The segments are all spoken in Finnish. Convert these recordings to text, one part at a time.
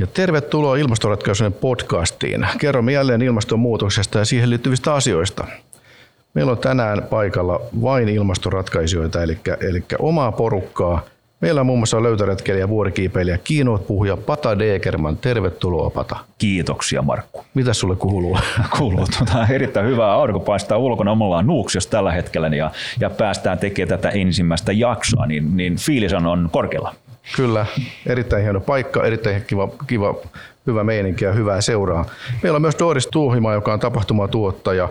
Ja tervetuloa ilmastoratkaisujen podcastiin. Kerromme jälleen ilmastonmuutoksesta ja siihen liittyvistä asioista. Meillä on tänään paikalla vain ilmastoratkaisijoita, eli omaa porukkaa. Meillä on muun muassa löytöretkeilijä ja vuorikiipeilijä, keynote puhuja Pata Degerman. Tervetuloa, Pata. Kiitoksia, Markku. Mitäs sulle kuuluu? Erittäin hyvää. Aurinko paistaa ulkona, me ollaan Nuuksiossa tällä hetkellä ja päästään tekemään tätä ensimmäistä jaksoa, niin fiilis on korkealla. Kyllä, erittäin hieno paikka, erittäin kiva hyvä meininki ja hyvää seuraa. Meillä on myös Doris Tuohimaa, joka on tapahtumatuottaja,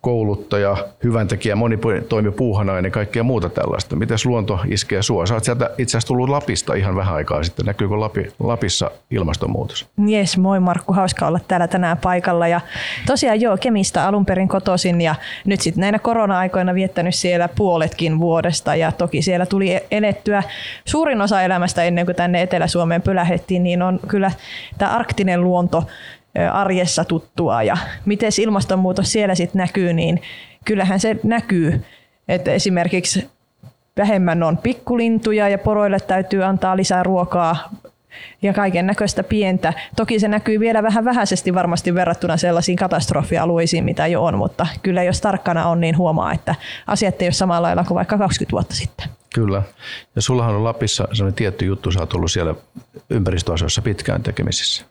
kouluttaja, hyväntekijä, monitoimipuuhanainen ja kaikkea muuta tällaista. Mites luonto iskee sua? Sä oot sieltä itse asiassa tullut Lapista ihan vähän aikaa sitten. Näkyykö Lapissa ilmastonmuutos? Jes, moi Markku, hauska olla täällä tänään paikalla. Ja tosiaan Kemistä alun perin kotoisin ja nyt sitten näinä korona-aikoina viettänyt siellä puoletkin vuodesta. Ja toki siellä tuli elettyä suurin osa elämästä ennen kuin tänne Etelä-Suomeen pylähettiin, niin on kyllä tämä arktinen luonto arjessa tuttua, ja miten ilmastonmuutos siellä sitten näkyy, niin kyllähän se näkyy, että esimerkiksi vähemmän on pikkulintuja ja poroille täytyy antaa lisää ruokaa ja kaiken näköistä pientä. Toki se näkyy vielä vähän vähäisesti varmasti verrattuna sellaisiin katastrofialueisiin, mitä jo on, mutta kyllä jos tarkkana on, niin huomaa, että asiat ei ole samalla lailla kuin vaikka 20 vuotta sitten. Kyllä. Ja sullahan on Lapissa sellainen tietty juttu, sä oot ollut siellä ympäristöasioissa pitkään tekemisissä.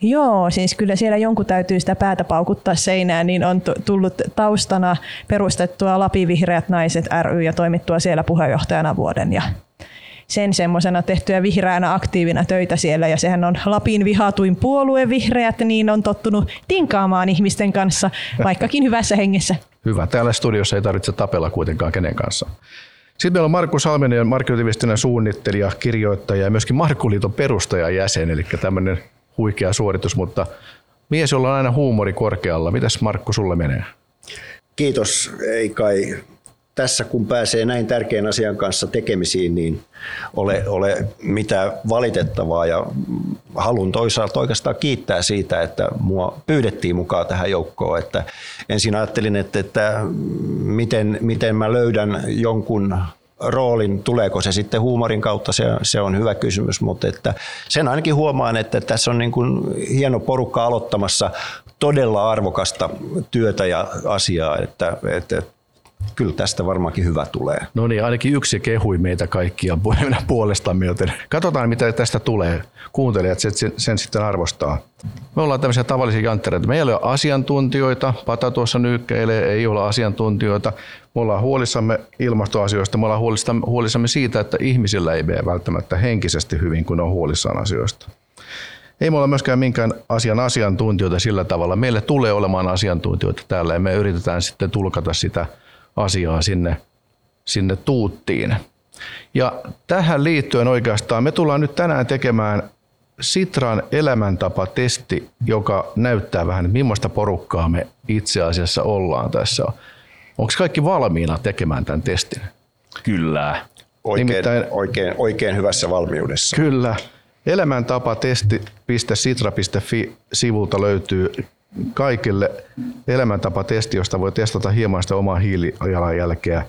Joo, siis kyllä siellä jonkun täytyy sitä päätä paukuttaa seinään, niin on tullut taustana perustettua Lapin vihreät naiset ry ja toimittua siellä puheenjohtajana vuoden ja sen semmoisena tehtyä vihreänä aktiivina töitä siellä. Ja sehän on Lapin vihatuin puolue vihreät, niin on tottunut tinkaamaan ihmisten kanssa, vaikkakin hyvässä hengessä. Hyvä, täällä studiossa ei tarvitse tapella kuitenkaan kenen kanssa. Sitten meillä on Markku Salminen, markkinativistinä suunnittelija, kirjoittaja ja myöskin Markkuliiton perustajajäsen, eli tämmöinen huikea suoritus, mutta mies, jolla on aina huumori korkealla. Mitäs Markku sulle menee? Kiitos. Ei kai tässä kun pääsee näin tärkeän asian kanssa tekemisiin, niin ole mitään valitettavaa ja haluan toisaalta oikeastaan kiittää siitä, että mua pyydettiin mukaan tähän joukkoon. Että ensin ajattelin, että miten mä löydän jonkun roolin, tuleeko se sitten huumorin kautta, se on hyvä kysymys, mutta että sen ainakin huomaan, että tässä on niin kuin hieno porukka aloittamassa todella arvokasta työtä ja asiaa, että kyllä tästä varmaankin hyvä tulee. No niin, ainakin yksi kehui meitä kaikkia puolestamme, joten katsotaan mitä tästä tulee. Kuuntelijat sen sitten arvostaa. Me ollaan tämmöisiä tavallisia janttereita. Meillä ei ole asiantuntijoita, Pata tuossa nyykkäilee, ei ole asiantuntijoita. Me ollaan huolissamme ilmastoasioista, me ollaan huolissamme siitä, että ihmisillä ei mene välttämättä henkisesti hyvin, kun on huolissaan asioista. Ei me olla myöskään minkään asian asiantuntijoita sillä tavalla. Meille tulee olemaan asiantuntijoita täällä ja me yritetään sitten tulkata sitä asiaa sinne tuuttiin. Ja tähän liittyen oikeastaan me tullaan nyt tänään tekemään Sitran elämäntapatesti, joka näyttää vähän, millaista porukkaa me itse asiassa ollaan tässä. Onko kaikki valmiina tekemään tämän testin? Kyllä. Oikein hyvässä valmiudessa. Kyllä. Elämäntapatesti.sitra.fi-sivulta löytyy kaikille elämäntapatesti, josta voi testata hieman sitä omaa hiilijalanjälkeä.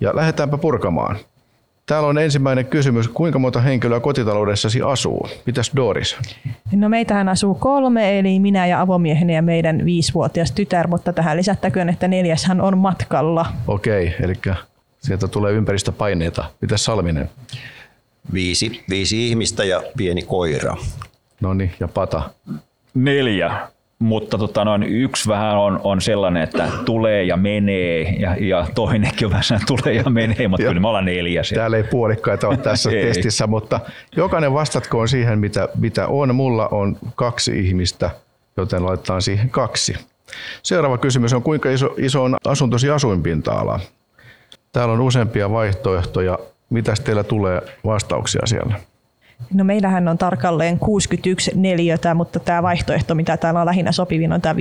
Ja lähdetäänpä purkamaan. Täällä on ensimmäinen kysymys. Kuinka monta henkilöä kotitaloudessasi asuu? Mitäs Doris? No meitähän asuu 3, eli minä ja avomieheni ja meidän 5-vuotias tytär, mutta tähän lisättäköön, että 4. on matkalla. Okei, eli sieltä tulee ympäristöpaineita. Mitäs Salminen? 5 ihmistä ja pieni koira. No niin, ja Pata? 4. Mutta yksi vähän on sellainen, että tulee ja menee, ja toinenkin on vähän tulee ja menee, mutta kyllä me ollaan 4 siellä. Täällä ei puolikkaita ole tässä testissä, mutta jokainen vastatkoon siihen, mitä on. Mulla on 2 ihmistä, joten laitetaan siihen 2. Seuraava kysymys on, kuinka iso on asuntosi asuinpinta-ala? Täällä on useampia vaihtoehtoja. Mitäs teillä tulee vastauksia siellä? No meillähän on tarkalleen 61 neliötä, mutta tämä vaihtoehto, mitä täällä on lähinnä sopivin, on tämä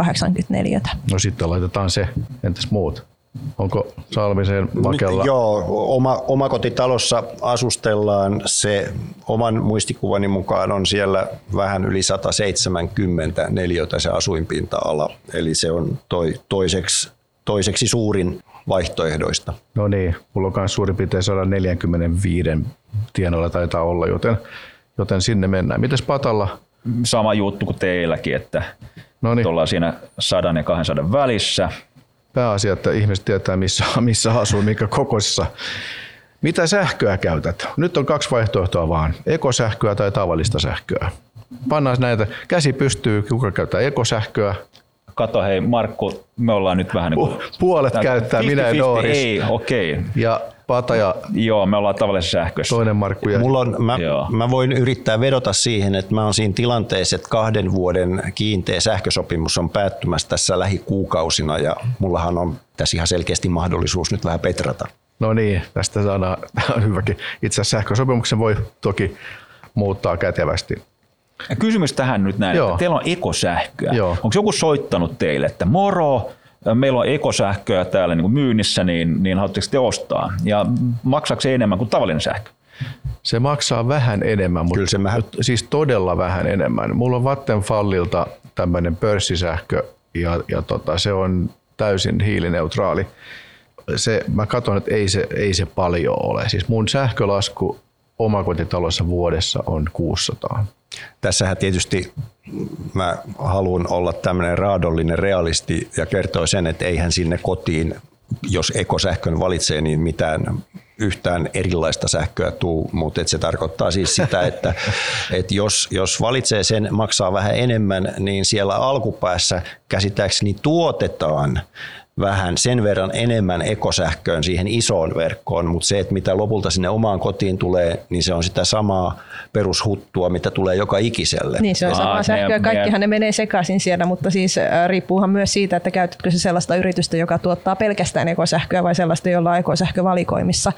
51-80 neliötä. No sitten laitetaan se. Entäs muut? Onko Salmisen makella? Joo, omakotitalossa asustellaan. Se oman muistikuvani mukaan on siellä vähän yli 170 neliötä se asuinpinta-ala. Eli se on toiseksi suurin vaihtoehdoista. No niin, mulla on suurin piirtein 145 tienoilla taitaa olla, joten joten sinne mennään. Mites Patalla? Sama juttu kuin teilläkin, että noniin, ollaan siinä 100 ja 200 välissä. Pääasia, että ihmiset tietää, missä asuu, minkä kokoisessa. Mitä sähköä käytät? Nyt on kaksi vaihtoehtoa vaan, ekosähköä tai tavallista sähköä. Pannaan näitä, käsi pystyy, kuka käyttää ekosähköä. Kato hei Markku, me ollaan nyt vähän niin kuin... Puolet käyttää, 50-50, minä ja Doris. Ei, okei. Okay. Ja Pata ja... Joo, me ollaan tavallisessa sähkössä. Toinen Markku ja... Mä voin yrittää vedota siihen, että mä oon siinä tilanteessa, että 2 vuoden kiinteä sähkösopimus on päättymässä tässä lähikuukausina ja mullahan on tässä ihan selkeästi mahdollisuus nyt vähän petrata. No niin, tästä saadaan hyväkin. Itse asiassa sähkösopimuksen voi toki muuttaa kätevästi. Kysymys tähän nyt näin, että teillä on ekosähköä. Joo. Onko joku soittanut teille, että moro, meillä on ekosähköä täällä niin kuin myynnissä, niin haluatteko te ostaa? Ja maksaako se enemmän kuin tavallinen sähkö? Se maksaa vähän enemmän, mutta siis todella vähän enemmän. Mulla on Vattenfallilta tämmöinen pörssisähkö ja se on täysin hiilineutraali. Se, mä katson, että ei se paljon ole. Siis mun sähkölasku omakotitalossa vuodessa on 600. Tässähän tietysti mä haluan olla tämmöinen raadollinen realisti ja kertoa sen, että eihän sinne kotiin, jos ekosähkön valitsee, niin mitään yhtään erilaista sähköä tule, mutta se tarkoittaa siis sitä, että jos valitsee sen, maksaa vähän enemmän, niin siellä alkupäässä käsittääkseni tuotetaan vähän sen verran enemmän ekosähköön siihen isoon verkkoon, mutta se, että mitä lopulta sinne omaan kotiin tulee, niin se on sitä samaa perushuttua, mitä tulee joka ikiselle. Niin, se on samaa sähköä. Kaikkihan ne menee sekaisin siellä, mutta siis riippuuhan myös siitä, että käytätkö se sellaista yritystä, joka tuottaa pelkästään ekosähköä vai sellaista, jolla on ekosähkövalikoimissa.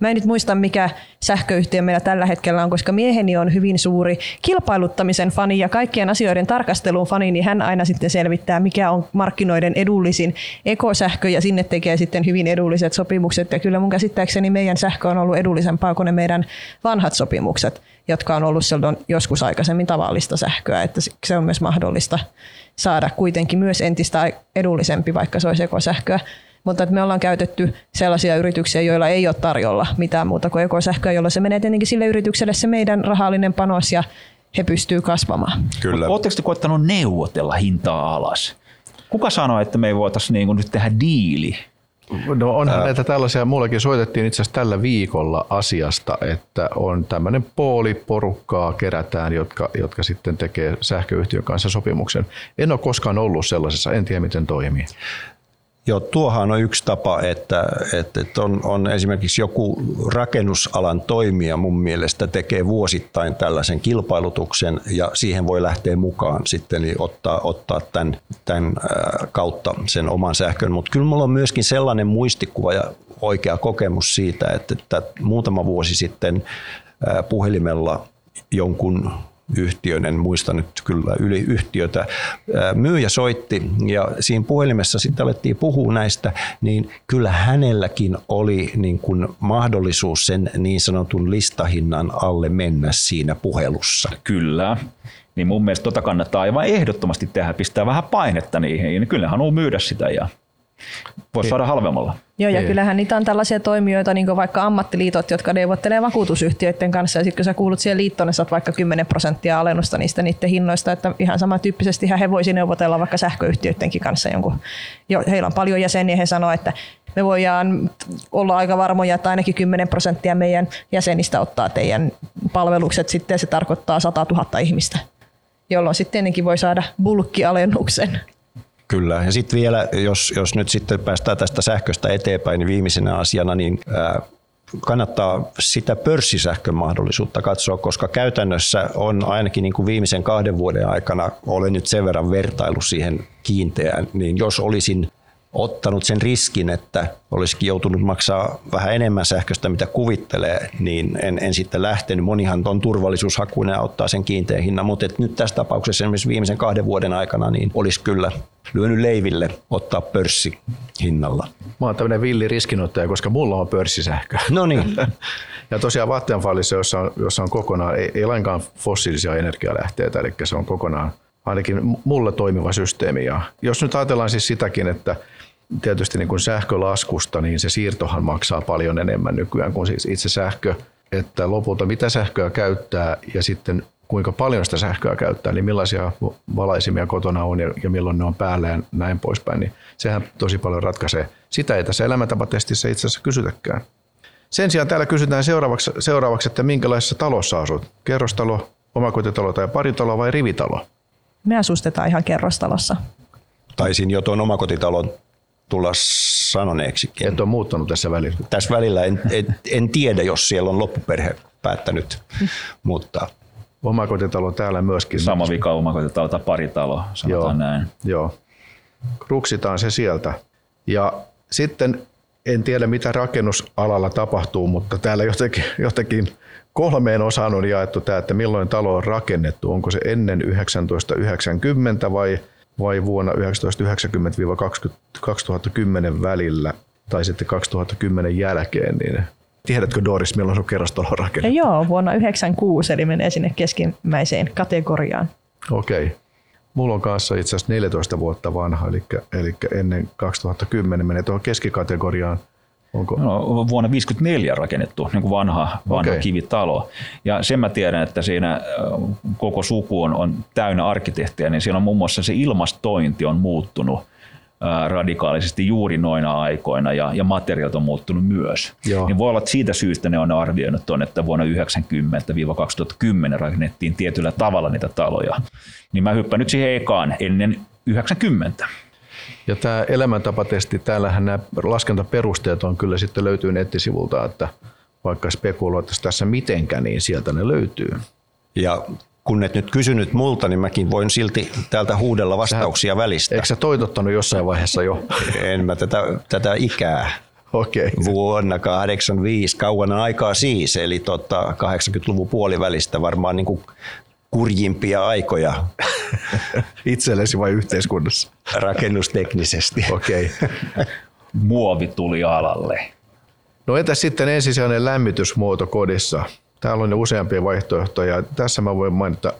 Mä en nyt muista, mikä sähköyhtiö meillä tällä hetkellä on, koska mieheni on hyvin suuri kilpailuttamisen fani ja kaikkien asioiden tarkastelun fani, niin hän aina sitten selvittää, mikä on markkinoiden edullisin ekosähkö ja sinne tekee sitten hyvin edulliset sopimukset. Ja kyllä mun käsittääkseni meidän sähkö on ollut edullisempaa kuin ne meidän vanhat sopimukset, jotka on ollut silloin joskus aikaisemmin tavallista sähköä, että se on myös mahdollista saada kuitenkin myös entistä edullisempi, vaikka se olisi ekosähköä. Mutta me ollaan käytetty sellaisia yrityksiä, joilla ei ole tarjolla mitään muuta kuin ekosähköä, jolla se menee tietenkin sille yritykselle se meidän rahallinen panos ja he pystyy kasvamaan. Kyllä. Oletteko te koettanut neuvotella hintaa alas? Kuka sanoi, että me ei voitaisiin niin kuin nyt tehdä diili? No onhan näitä tällaisia, mullakin soitettiin itse asiassa tällä viikolla asiasta, että on tämmöinen pooliporukkaa kerätään, jotka sitten tekee sähköyhtiön kanssa sopimuksen. En ole koskaan ollut sellaisessa, en tiedä miten toimii. Joo, tuohan on yksi tapa, että on esimerkiksi joku rakennusalan toimija mun mielestä tekee vuosittain tällaisen kilpailutuksen ja siihen voi lähteä mukaan sitten niin ottaa tämän kautta sen oman sähkön. Mutta kyllä mulla on myöskin sellainen muistikuva ja oikea kokemus siitä, että muutama vuosi sitten puhelimella jonkun yhtiön, en muista nyt kyllä yhtiötä, myyjä soitti ja siinä puhelimessa sitten alettiin puhua näistä, niin kyllä hänelläkin oli niin kuin mahdollisuus sen niin sanotun listahinnan alle mennä siinä puhelussa. Kyllä, niin mun mielestä tota kannattaa aivan ehdottomasti tehdä, pistää vähän painetta niihin, niin kyllähän on myydä sitä ja voisi saada halvemmalla. Joo, ja kyllähän niitä on tällaisia toimijoita, niin kuin vaikka ammattiliitot, jotka neuvottelee vakuutusyhtiöiden kanssa, ja sitten kun sä kuulut siihen liittoon, niin saat vaikka 10% alennusta niiden hinnoista, että ihan samantyyppisesti he voisi neuvotella vaikka sähköyhtiöidenkin kanssa jonkun. Heillä on paljon jäseniä, he sanoo, että me voidaan olla aika varmoja, että ainakin 10% meidän jäsenistä ottaa teidän palvelukset, sitten se tarkoittaa 100 000 ihmistä, jolloin sitten tietenkin voi saada bulkkialennuksen. Kyllä. Ja sitten vielä, jos nyt sitten päästään tästä sähköstä eteenpäin, niin viimeisenä asiana, niin kannattaa sitä pörssisähkön mahdollisuutta katsoa, koska käytännössä on ainakin niin kuin viimeisen 2 vuoden aikana, olen nyt sen verran vertaillut siihen kiinteään, niin jos olisin ottanut sen riskin, että olisikin joutunut maksaa vähän enemmän sähköstä, mitä kuvittelee, niin en sitten lähtenyt. Monihan on turvallisuushakuinen ja ottaa sen kiinteän hinnan, mutta nyt tässä tapauksessa esimerkiksi viimeisen 2 vuoden aikana niin olisi kyllä lyönyt leiville ottaa pörssihinnalla. Mä oon tämmöinen villi riskinottaja, koska mulla on pörssisähkö. No niin. Ja tosiaan Vattenfallissa, jossa on kokonaan, ei lainkaan fossiilisia energialähteitä, eli se on kokonaan ainakin mulla toimiva systeemi. Ja jos nyt ajatellaan siis sitäkin, että tietysti niin kuin sähkölaskusta, niin se siirtohan maksaa paljon enemmän nykyään kuin siis itse sähkö. että lopulta mitä sähköä käyttää ja sitten kuinka paljon sitä sähköä käyttää, niin millaisia valaisimia kotona on ja milloin ne on päällä ja näin poispäin, niin sehän tosi paljon ratkaisee. Sitä ei tässä elämäntapatestissä itse asiassa kysytäkään. Sen sijaan täällä kysytään seuraavaksi, että minkälaisessa talossa asut? Kerrostalo, omakotitalo tai paritalo vai rivitalo? Me asustetaan ihan kerrostalossa. Taisin jo tuon omakotitalon tulla sanoneeksikin. Et ole muuttanut tässä välillä. Tässä välillä en tiedä, jos siellä on loppuperhe päättänyt muuttaa. Omakotitalo täällä myöskin. Sama vika omakotitalo tai paritalo, sanotaan näin. Joo. Ruksitaan se sieltä. Ja sitten en tiedä, mitä rakennusalalla tapahtuu, mutta täällä jotenkin kolmeen osaan on jaettu tämä, että milloin talo on rakennettu. Onko se ennen 1990 vai vuonna 1990-2010 välillä tai sitten 2010 jälkeen, niin tiedätkö Doris, milloin sun kerrostalo on rakennettu? Joo, vuonna 1996, eli menee sinne keskimmäiseen kategoriaan. Okei. Mulla on kanssa itse asiassa 14 vuotta vanha, eli ennen 2010 menee tuohon keskikategoriaan. Onko? No, vuonna 1954 rakennettu niin kuin vanha kivitalo. Ja sen mä tiedän, että siinä koko suku on täynnä arkkitehtiä, niin siellä on muun muassa se ilmastointi on muuttunut radikaalisesti juuri noina aikoina ja materiaalit on muuttunut myös. Niin voi olla, että siitä syystä ne on arvioinut tuon, että vuonna 1990-2010 rakennettiin tietyllä tavalla niitä taloja. Niin mä hyppään nyt siihen ekaan ennen 90. Ja tämä elämäntapatesti, täällähän nämä laskentaperusteet on kyllä sitten löytyy nettisivulta, että vaikka spekuloitaisiin tässä mitenkään, niin sieltä ne löytyy. Ja kun et nyt kysynyt multa, niin mäkin voin silti täältä huudella vastauksia välistä. Eikö sä toitottanut jossain vaiheessa jo? En mä tätä ikää. Okei. Vuonna 85, kauan aikaa siis, eli 80-luvun puolivälistä varmaan niin kuin kurjimpia aikoja. Itsellesi vai yhteiskunnassa? Rakennusteknisesti. Okei. Muovi tuli alalle. No entäs sitten ensisijainen lämmitysmuoto kodissa? Täällä on jo useampia vaihtoehtoja. Tässä mä voin mainita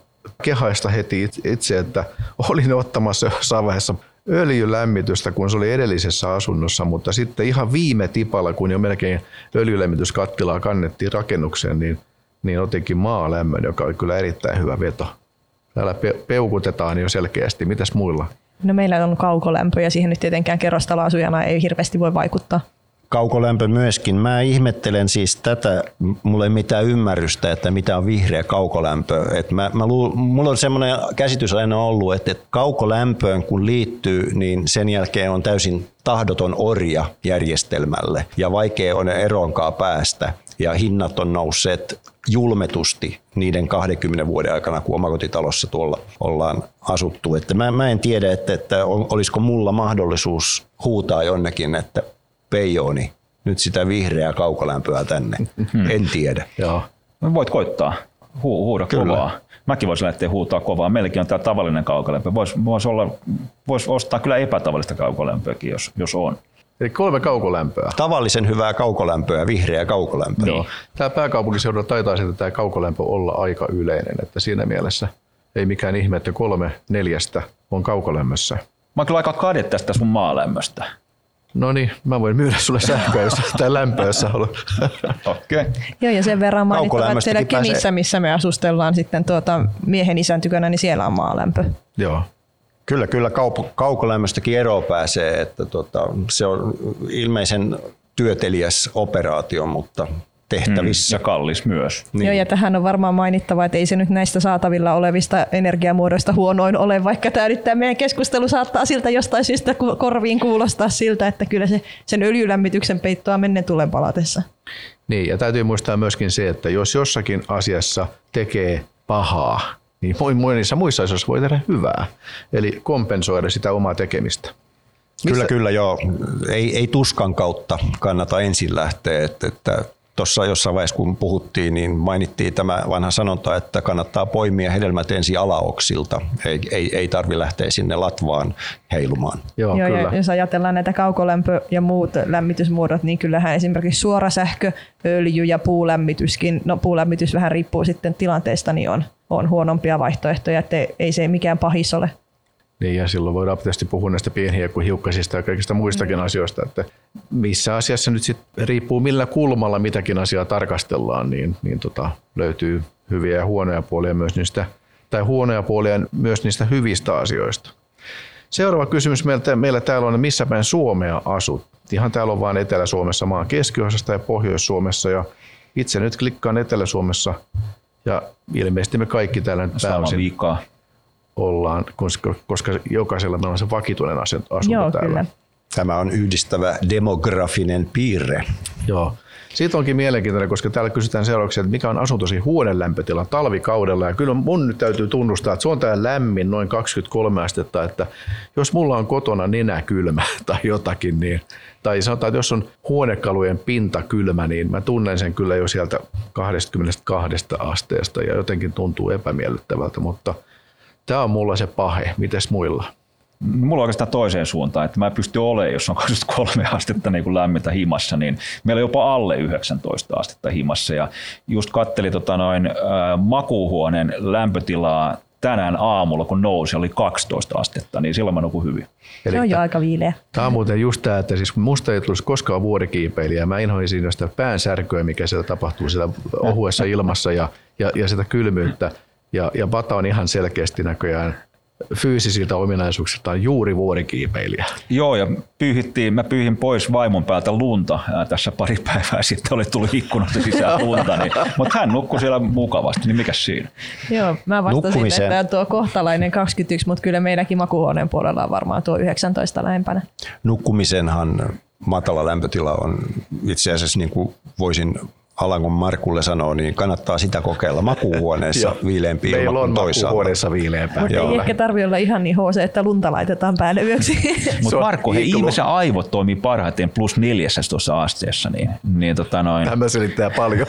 kehaista heti itse, että olin ottamassa jossain vaiheessa öljylämmitystä, kun se oli edellisessä asunnossa, mutta sitten ihan viime tipalla, kun jo melkein öljylämmityskattilaa kannettiin rakennukseen, niin otinkin maalämmön, joka oli kyllä erittäin hyvä veto. Täällä peukutetaan jo selkeästi. Mitäs muilla? No meillä on kaukolämpö ja siihen nyt tietenkään kerrostaloasujana ei hirveästi voi vaikuttaa. Kaukolämpö myöskin. Mä ihmettelen siis tätä, mulla ei mitään ymmärrystä, että mitä on vihreä kaukolämpö. Mulla on semmoinen käsitys aina ollut, että kaukolämpöön kun liittyy, niin sen jälkeen on täysin tahdoton orja järjestelmälle ja vaikea on eroonkaan päästä. Ja hinnat on nousseet julmetusti niiden 20 vuoden aikana, kun omakotitalossa tuolla ollaan asuttu. Että mä en tiedä, että olisiko mulla mahdollisuus huutaa jonnekin, että peijoni, nyt sitä vihreää kaukolämpöä tänne. En tiedä. Joo. Voit koittaa. Huuda kovaa. Mäkin voisin lähteä huutaa kovaa. Meilläkin on tämä tavallinen kaukolämpö. Voisi ostaa kyllä epätavallista kaukolämpöäkin, jos on. Eli 3 kaukolämpöä. Tavallisen hyvää kaukolämpöä, vihreää kaukolämpöä. Niin. Tämä pääkaupunkiseudulla taitaa sitten tämä kaukolämpö olla aika yleinen, että siinä mielessä ei mikään ihme, että 3/4 on kaukolämmössä. Mä oon kyllä aika kade tästä sun maalämmöstä. No niin, mä voin myydä sulle sähköä, tai lämpöä, jos sä haluat. Okay. Joo, ja sen verran mainittavat, että siellä Kemissä, missä me asustellaan sitten miehen isän tykönä, niin siellä on maalämpö. Joo. Kyllä kaukolämmöstäkin eroon pääsee, että se on ilmeisen työteliäs operaatio, mutta tehtävissä. Ja kallis myös. Niin. Joo, ja tähän on varmaan mainittava, että ei se nyt näistä saatavilla olevista energiamuodoista huonoin ole, vaikka tämä meidän keskustelu saattaa siltä jostain syystä korviin kuulostaa siltä, että kyllä sen öljylämmityksen peittoa menneen tulen palatessa. Niin, ja täytyy muistaa myöskin se, että jos jossakin asiassa tekee pahaa, niin monissa muissa asioissa voi tehdä hyvää, eli kompensoida sitä omaa tekemistä. Kyllä, joo. Ei tuskan kautta kannata ensin lähteä. Että tuossa jossain vaiheessa, kun puhuttiin, niin mainittiin tämä vanha sanonta, että kannattaa poimia hedelmät ensin alaoksilta. Ei tarvitse lähteä sinne latvaan heilumaan. Joo, kyllä. Ja jos ajatellaan näitä kaukolämpö- ja muut lämmitysmuodot, niin kyllähän esimerkiksi suora sähkö, öljy ja puulämmityskin, no puulämmitys vähän riippuu sitten tilanteesta, niin on huonompia vaihtoehtoja, että ei se mikään pahis ole. Niin, ja silloin voidaan tietysti puhua näistä pieniä kuin hiukkasista ja kaikista muistakin asioista, että missä asiassa nyt sitten riippuu millä kulmalla mitäkin asiaa tarkastellaan, niin löytyy hyviä ja huonoja puolia myös niistä, tai huonoja puolia myös niistä hyvistä asioista. Seuraava kysymys meillä täällä on, missä päin Suomea asut? Ihan täällä on vain Etelä-Suomessa, maan keskiosasta ja Pohjois-Suomessa, ja itse nyt klikkaan Etelä-Suomessa, ja ilmeisesti me kaikki täällä nyt pääosin ollaan, koska jokaisella meillä on se vakituinen asunto. Joo, täällä. Kyllä. Tämä on yhdistävä demografinen piirre. Joo. Siitä onkin mielenkiintoinen, koska täällä kysytään seuraavaksi, että mikä on asuntosi huonelämpötila talvikaudella. Ja kyllä mun nyt täytyy tunnustaa, että se on täällä lämmin, noin 23 astetta, että jos mulla on kotona nenäkylmä tai jotakin, niin, tai sanotaan, että jos on huonekalujen pinta kylmä, niin mä tunnen sen kyllä jo sieltä 22 asteesta ja jotenkin tuntuu epämiellyttävältä, mutta tämä on mulla se pahe. Mites muilla? Mulla on oikeastaan toiseen suuntaan, että mä pystyn olemaan, jos on 23 astetta niin lämmintä himassa, niin meillä on jopa alle 19 astetta himassa. Ja just katselin makuuhuoneen lämpötilaa tänään aamulla, kun nousi, oli 12 astetta, niin silloin mä nukun hyvin. Se on jo aika viileä. Tämä on muuten just tämä, että siis musta ei tulisi koskaan vuorikiipeilijä. Mä inhoisin jo sitä päänsärköä, mikä siellä tapahtuu siellä ohuessa ilmassa ja sitä kylmyyttä. Ja Pata on ihan selkeästi näköjään fyysisiltä ominaisuuksiltaan juuri vuorikiipeilijä. Joo, ja mä pyyhin pois vaimon päältä lunta. Tässä pari päivää sitten oli tullut ikkunasta sisään lunta, mutta hän nukkui siellä mukavasti, niin mikäs siinä? Joo, mä vastasin, että tämä tuo kohtalainen 21, mutta kyllä meidänkin makuuhuoneen puolella on varmaan tuo 19 lähempänä. Nukkumisenhan matala lämpötila on itse asiassa, niin kuin voisin Alangon Markulle sanoo, niin kannattaa sitä kokeilla makuuhuoneessa viileämpi ilma kuin toisaalta. Meillä on makuuhuoneessa viileämpää. Mutta ei ehkä tarvitse olla ihan niin hoose, että lunta laitetaan päälle yöksi. Mutta Markku, ihmisen aivot toimii parhaiten plus 14 asteessa. Tämä selittää paljon.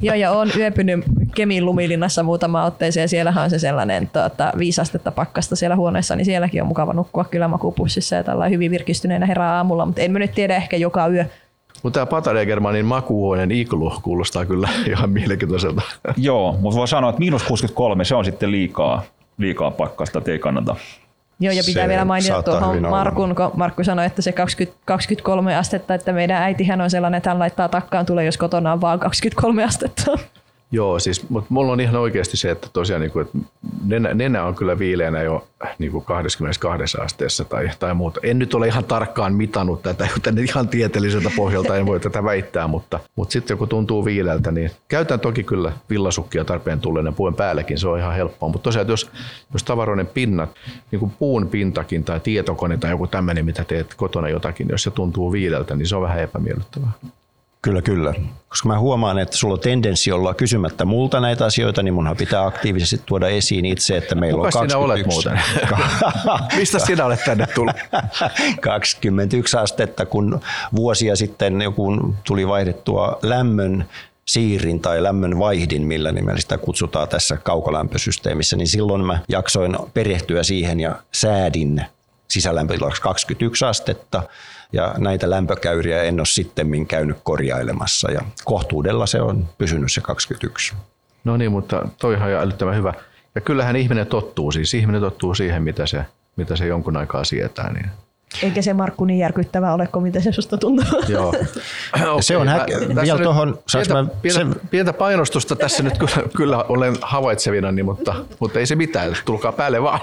Joo, ja olen yöpynyt Kemin lumilinnassa muutama otteeseen. Siellähän on se sellainen 5 astetta pakkasta siellä huoneessa, niin sielläkin on mukava nukkua kyllä makuupussissa ja tällainen hyvin virkistyneenä herää aamulla, mutta en mä nyt tiedä ehkä joka yö. Mutta tämä Pata Degermanin makuuhuoneen iglu kuulostaa kyllä ihan mielenkiintoiselta. Joo, mutta voi sanoa, että -63 se on sitten liikaa pakkasta, että ei kannata. Joo, ja pitää vielä mainita tuohon Markun, kun Markku sanoi, että se 23 astetta, että meidän äitihän on sellainen, että hän laittaa takkaan tulee, jos kotona on vaan 23 astetta. Joo, siis, mutta mulla on ihan oikeasti se, että tosiaan niin kuin, että nenä on kyllä viileänä jo niin kuin 22 asteessa tai muuta. En nyt ole ihan tarkkaan mitannut tätä, joten ihan tieteelliseltä pohjalta en voi tätä väittää, mutta sitten kun tuntuu viileältä, niin käytän toki kyllä villasukkia tarpeen tulleen ja puen päälläkin, se on ihan helppoa. Mutta tosiaan, että jos tavaroiden pinnat, niin kuin puun pintakin tai tietokone tai joku tämmöinen, mitä teet kotona jotakin, jos se tuntuu viileältä, niin se on vähän epämiellyttävää. Kyllä, kyllä. Koska mä huomaan, että sulla on tendenssi olla kysymättä multa näitä asioita, niin munhan pitää aktiivisesti tuoda esiin itse, että meillä on 21. Mistä sinä olet tänne tullut? 21 astetta, kun vuosia sitten joku tuli vaihdettua lämmön siirin tai lämmön vaihdin, millä nimellä sitä kutsutaan tässä kaukolämpösysteemissä, niin silloin mä jaksoin perehtyä siihen ja säädin sisälämpötilaksi 21 astetta. Ja näitä lämpökäyriä en ole sittemmin käynyt korjailemassa ja kohtuudella se on pysynyt se 21. No niin, mutta toihan on älyttömän hyvä. Ja kyllähän ihminen tottuu siihen, mitä se jonkun aikaa sietää. Niin. Eikä se Markku niin järkyttävää ole, kuin mitä se susta tuntuu. Joo. Okay, se on vielä tuohon pientä painostusta tässä nyt kyllä olen havaitsevina, niin, mutta ei se mitään, tulkaa päälle vaan.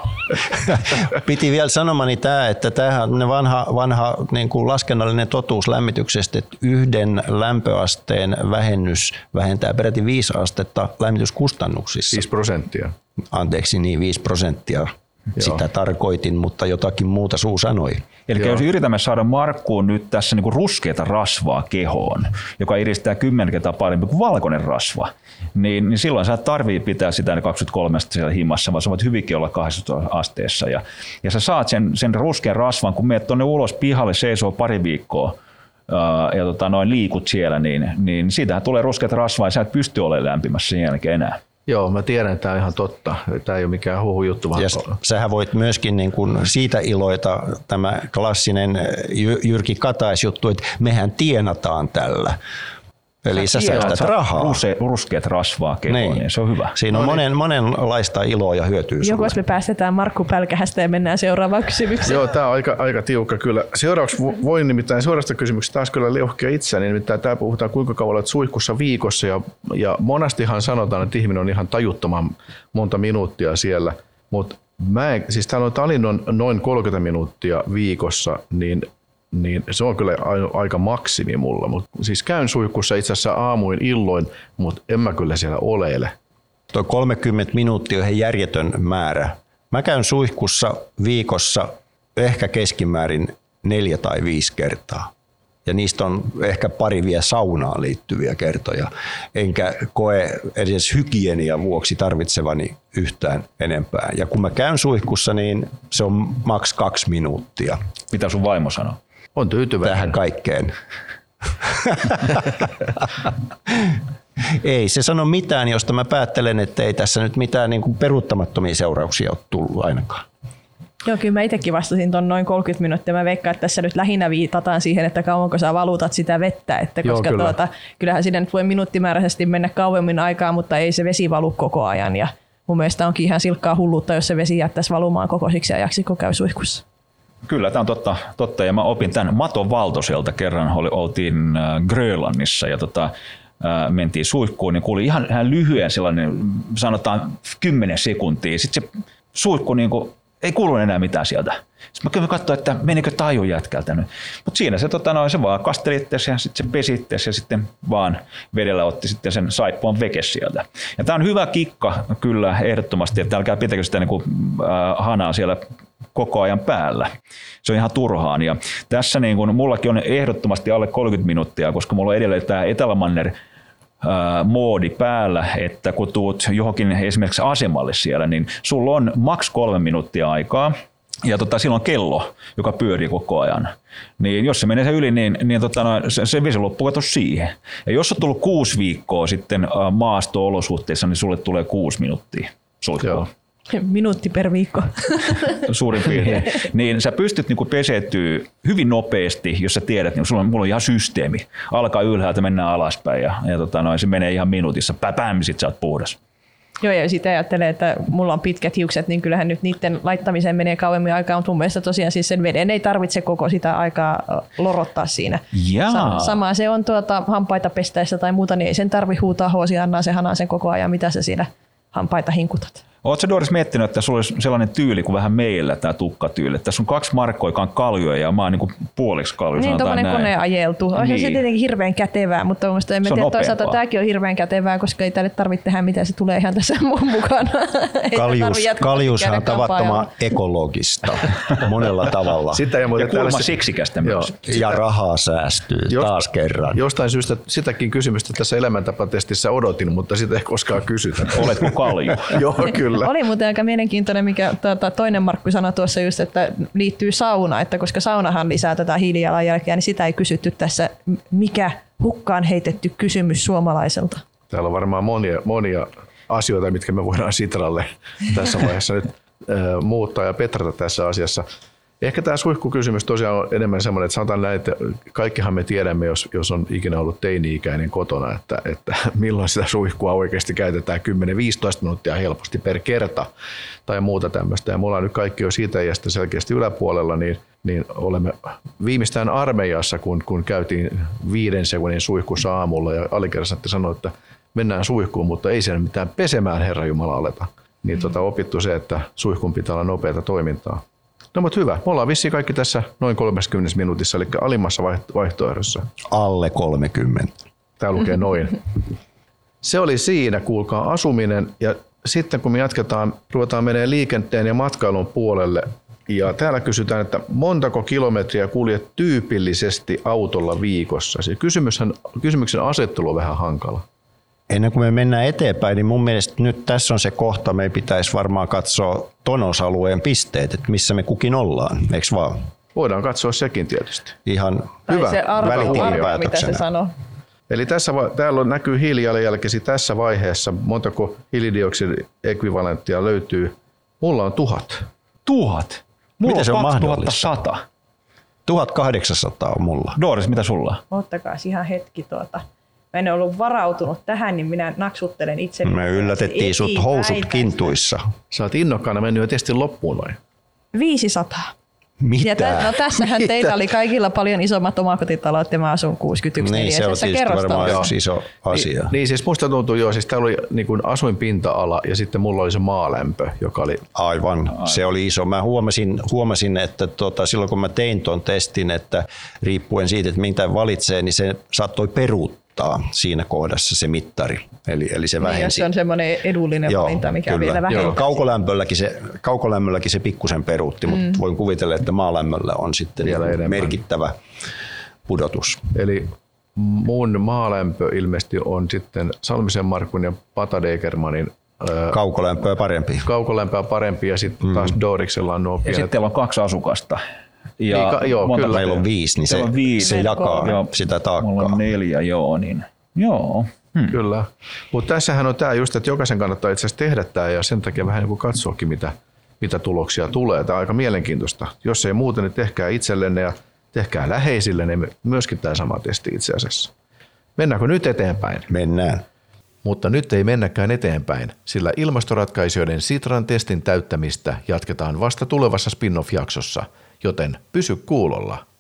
Piti vielä sanomani tämä, että tämähän on vanha niin kuin laskennallinen totuus lämmityksestä, että yhden lämpöasteen vähennys vähentää peräti 5 astetta lämmityskustannuksissa. 5%. Anteeksi, niin 5%. Sitä tarkoitin, mutta jotakin muuta suu sanoi. Eli jos yritämme saada Markkuun nyt tässä niinku ruskeata rasvaa kehoon, joka iristää 10 kertaa parempi kuin valkoinen rasva, niin silloin sä tarvitset pitää sitä 23 siellä himassa, vaan sä voit hyvinkin olla 20 asteessa. Ja sä saat sen ruskean rasvan, kun menet tuonne ulos pihalle seisoo pari viikkoa, ja liikut siellä, niin siitähän tulee ruskeata rasvaa ja sä et pysty olemaan lämpimässä sen jälkeen enää. Joo, mä tiedän, että tämä on ihan totta. Tämä ei ole mikään huhujuttu. Ja sähän voit myöskin niin kuin siitä iloita tämä klassinen Jyrki Katais-juttu, että mehän tienataan tällä. Eli sä säästät rahaa. Ruskeat rasvaa kehoon, niin se on hyvä. Siinä on monenlaista iloa ja hyötyä sulle. Jokos me päästetään Markku pälkähästä ja mennään seuraavaan kysymykseen. Joo, tämä on aika tiukka kyllä. Seuraavaksi voi nimittäin seuraavasta kysymyksestä taas kyllä leuhkia itseäni. Nimittäin tää puhutaan kuinka kauan olet suihkussa viikossa. Ja monestihan sanotaan, että ihminen on ihan tajuttoman monta minuuttia siellä. Mutta siis täällä on talinnon noin 30 minuuttia viikossa, niin se on kyllä aika maksimi mulla. Mut siis käyn suihkussa itse asiassa aamuin illoin, mutta en mä kyllä siellä oleile. Tuo 30 minuuttia on ihan järjetön määrä. Mä käyn suihkussa viikossa ehkä keskimäärin 4 tai 5 kertaa. Ja niistä on ehkä pari vielä saunaan liittyviä kertoja. Enkä koe edes hygienian vuoksi tarvitsevani yhtään enempää. Ja kun mä käyn suihkussa, niin se on maks 2 minuuttia. Mitä sun vaimo sanoo? On tyytyväinen. Tähän kaikkeen. Ei se sano mitään, josta mä päättelen, että ei tässä nyt mitään niin kuin peruuttamattomia seurauksia ole tullut ainakaan. Joo, kyllä mä itsekin vastasin tuon noin 30 minuuttia. Mä veikkaan, että tässä nyt lähinnä viitataan siihen, että kauanko sä valutat sitä vettä. Että koska joo, kyllä. Kyllähän siinä nyt voi minuuttimääräisesti mennä kauemmin aikaa, mutta ei se vesi valu koko ajan. Ja mun mielestä onkin ihan silkkaa hulluutta, jos se vesi jättäisi valumaan koko siksi ajaksi, kun käy suihkussa. Kyllä, tämä on totta. Ja mä opin tämän Mato-Valtoselta kerran. Oltiin Grönlannissa ja mentiin suihkuun, niin kuuli ihan lyhyen sellainen, sanotaan 10 sekuntia. Sitten se suihku niin kuin ei kuulu enää mitään sieltä. Sitten mä katsoin, että menikö taju jätkältä nyt. Mutta siinä se, se vaan kastelittes ja sitten se pesittes ja sitten vaan vedellä otti sitten sen saippuan veke sieltä. Ja tämä on hyvä kikka kyllä ehdottomasti, että älkää pitäkö sitä niin kuin, hanaa siellä koko ajan päällä. Se on ihan turhaan. Ja tässä niin kuin, mullakin on ehdottomasti alle 30 minuuttia, koska mulla on edelleen tämä Etelä-Manner moodi päällä, että kun tuut johonkin esimerkiksi asemalle siellä, niin sulla on maks 3 minuuttia aikaa ja silloin kello, joka pyörii koko ajan. Niin jos se menee yli, niin se vesi loppuu siihen. Ja jos on tullut 6 viikkoa sitten maasto-olosuhteissa, niin sulle tulee 6 minuuttia. Minuutti per viikko. Suurin piirtein. Niin sä pystyt niinku peseytyä hyvin nopeasti, jos sä tiedät, niin mulla on ihan systeemi. Alkaa ylhäältä, mennään alaspäin ja se menee ihan minuutissa. Päpäm, sit sä oot puhdas. Joo, ja sitä ajattelee, että mulla on pitkät hiukset, niin kyllähän nyt niiden laittamiseen menee kauemmin aikaa, mutta mun mielestä tosiaan siis sen veden ei tarvitse koko sitä aikaa lorottaa siinä. Sama se on hampaita pestäessä tai muuta, niin ei sen tarvi huutaa hoosia, anna se hanaa sen koko ajan, mitä sä siinä hampaita hinkutat. Oletko sä Doris miettinyt, että sulla olisi sellainen tyyli kuin vähän meillä tämä tukkatyyli? Tässä on 2 markkoa, joka on kaljoja ja mä oon niinku puoliksi kalju. Niin, tuommoinen koneen ajeltu. Onhan niin. Se tietenkin hirveän kätevää, mutta mun mielestä toisaalta tämäkin on hirveän kätevää, koska ei tälle tarvitse tehdä mitään, se tulee ihan tässä mun mukana. Kaljuushan on tavattoman ekologista monella tavalla. Sitä ja kuulemma seksikästä myös. Ja rahaa säästyy taas kerran. Jostain syystä sitäkin kysymystä tässä elämäntapatestissä odotin, mutta sitä ei koskaan kysytä. Oletko kalju? Joo, kyllä. Oli muuten aika mielenkiintoinen, mikä toinen Markku sanoi tuossa just, että liittyy sauna, että koska saunahan lisää tätä hiilijalanjälkeä, niin sitä ei kysytty tässä, mikä hukkaan heitetty kysymys suomalaiselta. Täällä on varmaan monia asioita, mitkä me voidaan Sitralle tässä vaiheessa nyt muuttaa ja petrata tässä asiassa. Ehkä tämä suihkukysymys tosiaan on enemmän sellainen, että sanotaan näin, että kaikkihan me tiedämme, jos on ikinä ollut teini-ikäinen kotona, että milloin sitä suihkua oikeasti käytetään 10-15 minuuttia helposti per kerta tai muuta tämmöistä. Ja me ollaan nyt kaikki jo siitä iästä selkeästi yläpuolella, niin olemme viimeistään armeijassa, kun käytiin 5 sekunnin suihkussa aamulla ja alikersantti sanoi, että mennään suihkuun, mutta ei siellä mitään pesemään herranjumala aleta. Niin opittu se, että suihkun pitää olla nopeata toimintaa. No mutta hyvä, me ollaan vissiin kaikki tässä noin 30 minuutissa, eli alimmassa vaihtoehdossa. Alle 30. Tää lukee noin. Se oli siinä, kuulkaa, asuminen. Ja sitten kun me jatketaan, ruvetaan menemään liikenteen ja matkailun puolelle. Ja täällä kysytään, että montako kilometriä kuljet tyypillisesti autolla viikossa? Kysymyksen asettelu on vähän hankala. Ennen kuin me mennään eteenpäin, niin mun mielestä nyt tässä on se kohta, meidän pitäisi varmaan katsoa tonosalueen pisteet, että missä me kukin ollaan, eikö vaan? Voidaan katsoa sekin tietysti. Ihan hyvä välitilinpäätöksenä. Mitä se sanoo. Eli täällä näkyy hiilijalanjälkesi tässä vaiheessa, montako hiilidioksidiekvivalenttia löytyy. Mulla on 1000. 1000? Mulla on 2100. 1800 on mulla. Doris, mitä sulla on? Ottakaa ihan hetki Mä en ollut varautunut tähän, niin minä naksuttelen itse. Me yllätettiin sut housut kintuissa. Sä oot innokkaana mennyt jo testin loppuun vai? 500. Mitä? No tässähän teillä oli kaikilla paljon isommat omakotitalot ja mä asun 61. Niin, se on tietysti varmaan yksi iso asia. Niin siis musta tuntuu joo, siis täällä oli niin kuin asuinpinta-ala ja sitten mulla oli se maalämpö, joka oli... Aivan, se oli iso. Mä huomasin että silloin kun mä tein ton testin, että riippuen siitä, että mitä valitsee, niin se saattoi peruuttaa siinä kohdassa se mittari, eli se vähensi. Ja se on semmoinen edullinen valinta, mikä kyllä. Vielä vähentää. Kaukolämmölläkin se pikkusen peruutti, mutta voin kuvitella, että maalämmöllä on sitten vielä merkittävä pudotus. Eli mun maalämpö ilmeisesti on sitten Salmisen Markun ja Pata Degermanin kaukolämpöä parempi ja sitten taas Doriksella on nuo pienet. Ja sitten teillä on 2 asukasta. Ja meillä on 5, niin se jakaa sitä taakkaa. Mulla on 4, niin. Kyllä. Mutta tässähän on tämä just, että jokaisen kannattaa itse asiassa tehdä tämä ja sen takia vähän joku katsoakin, mitä tuloksia tulee. Tämä on aika mielenkiintoista. Jos ei muuten, niin tehkää itsellenne ja tehkää läheisillenne myöskin tämä sama testi itse asiassa. Mennäänkö nyt eteenpäin? Mennään. Mutta nyt ei mennäkään eteenpäin, sillä ilmastoratkaisijoiden Sitran testin täyttämistä jatketaan vasta tulevassa spin-off-jaksossa. Joten pysy kuulolla.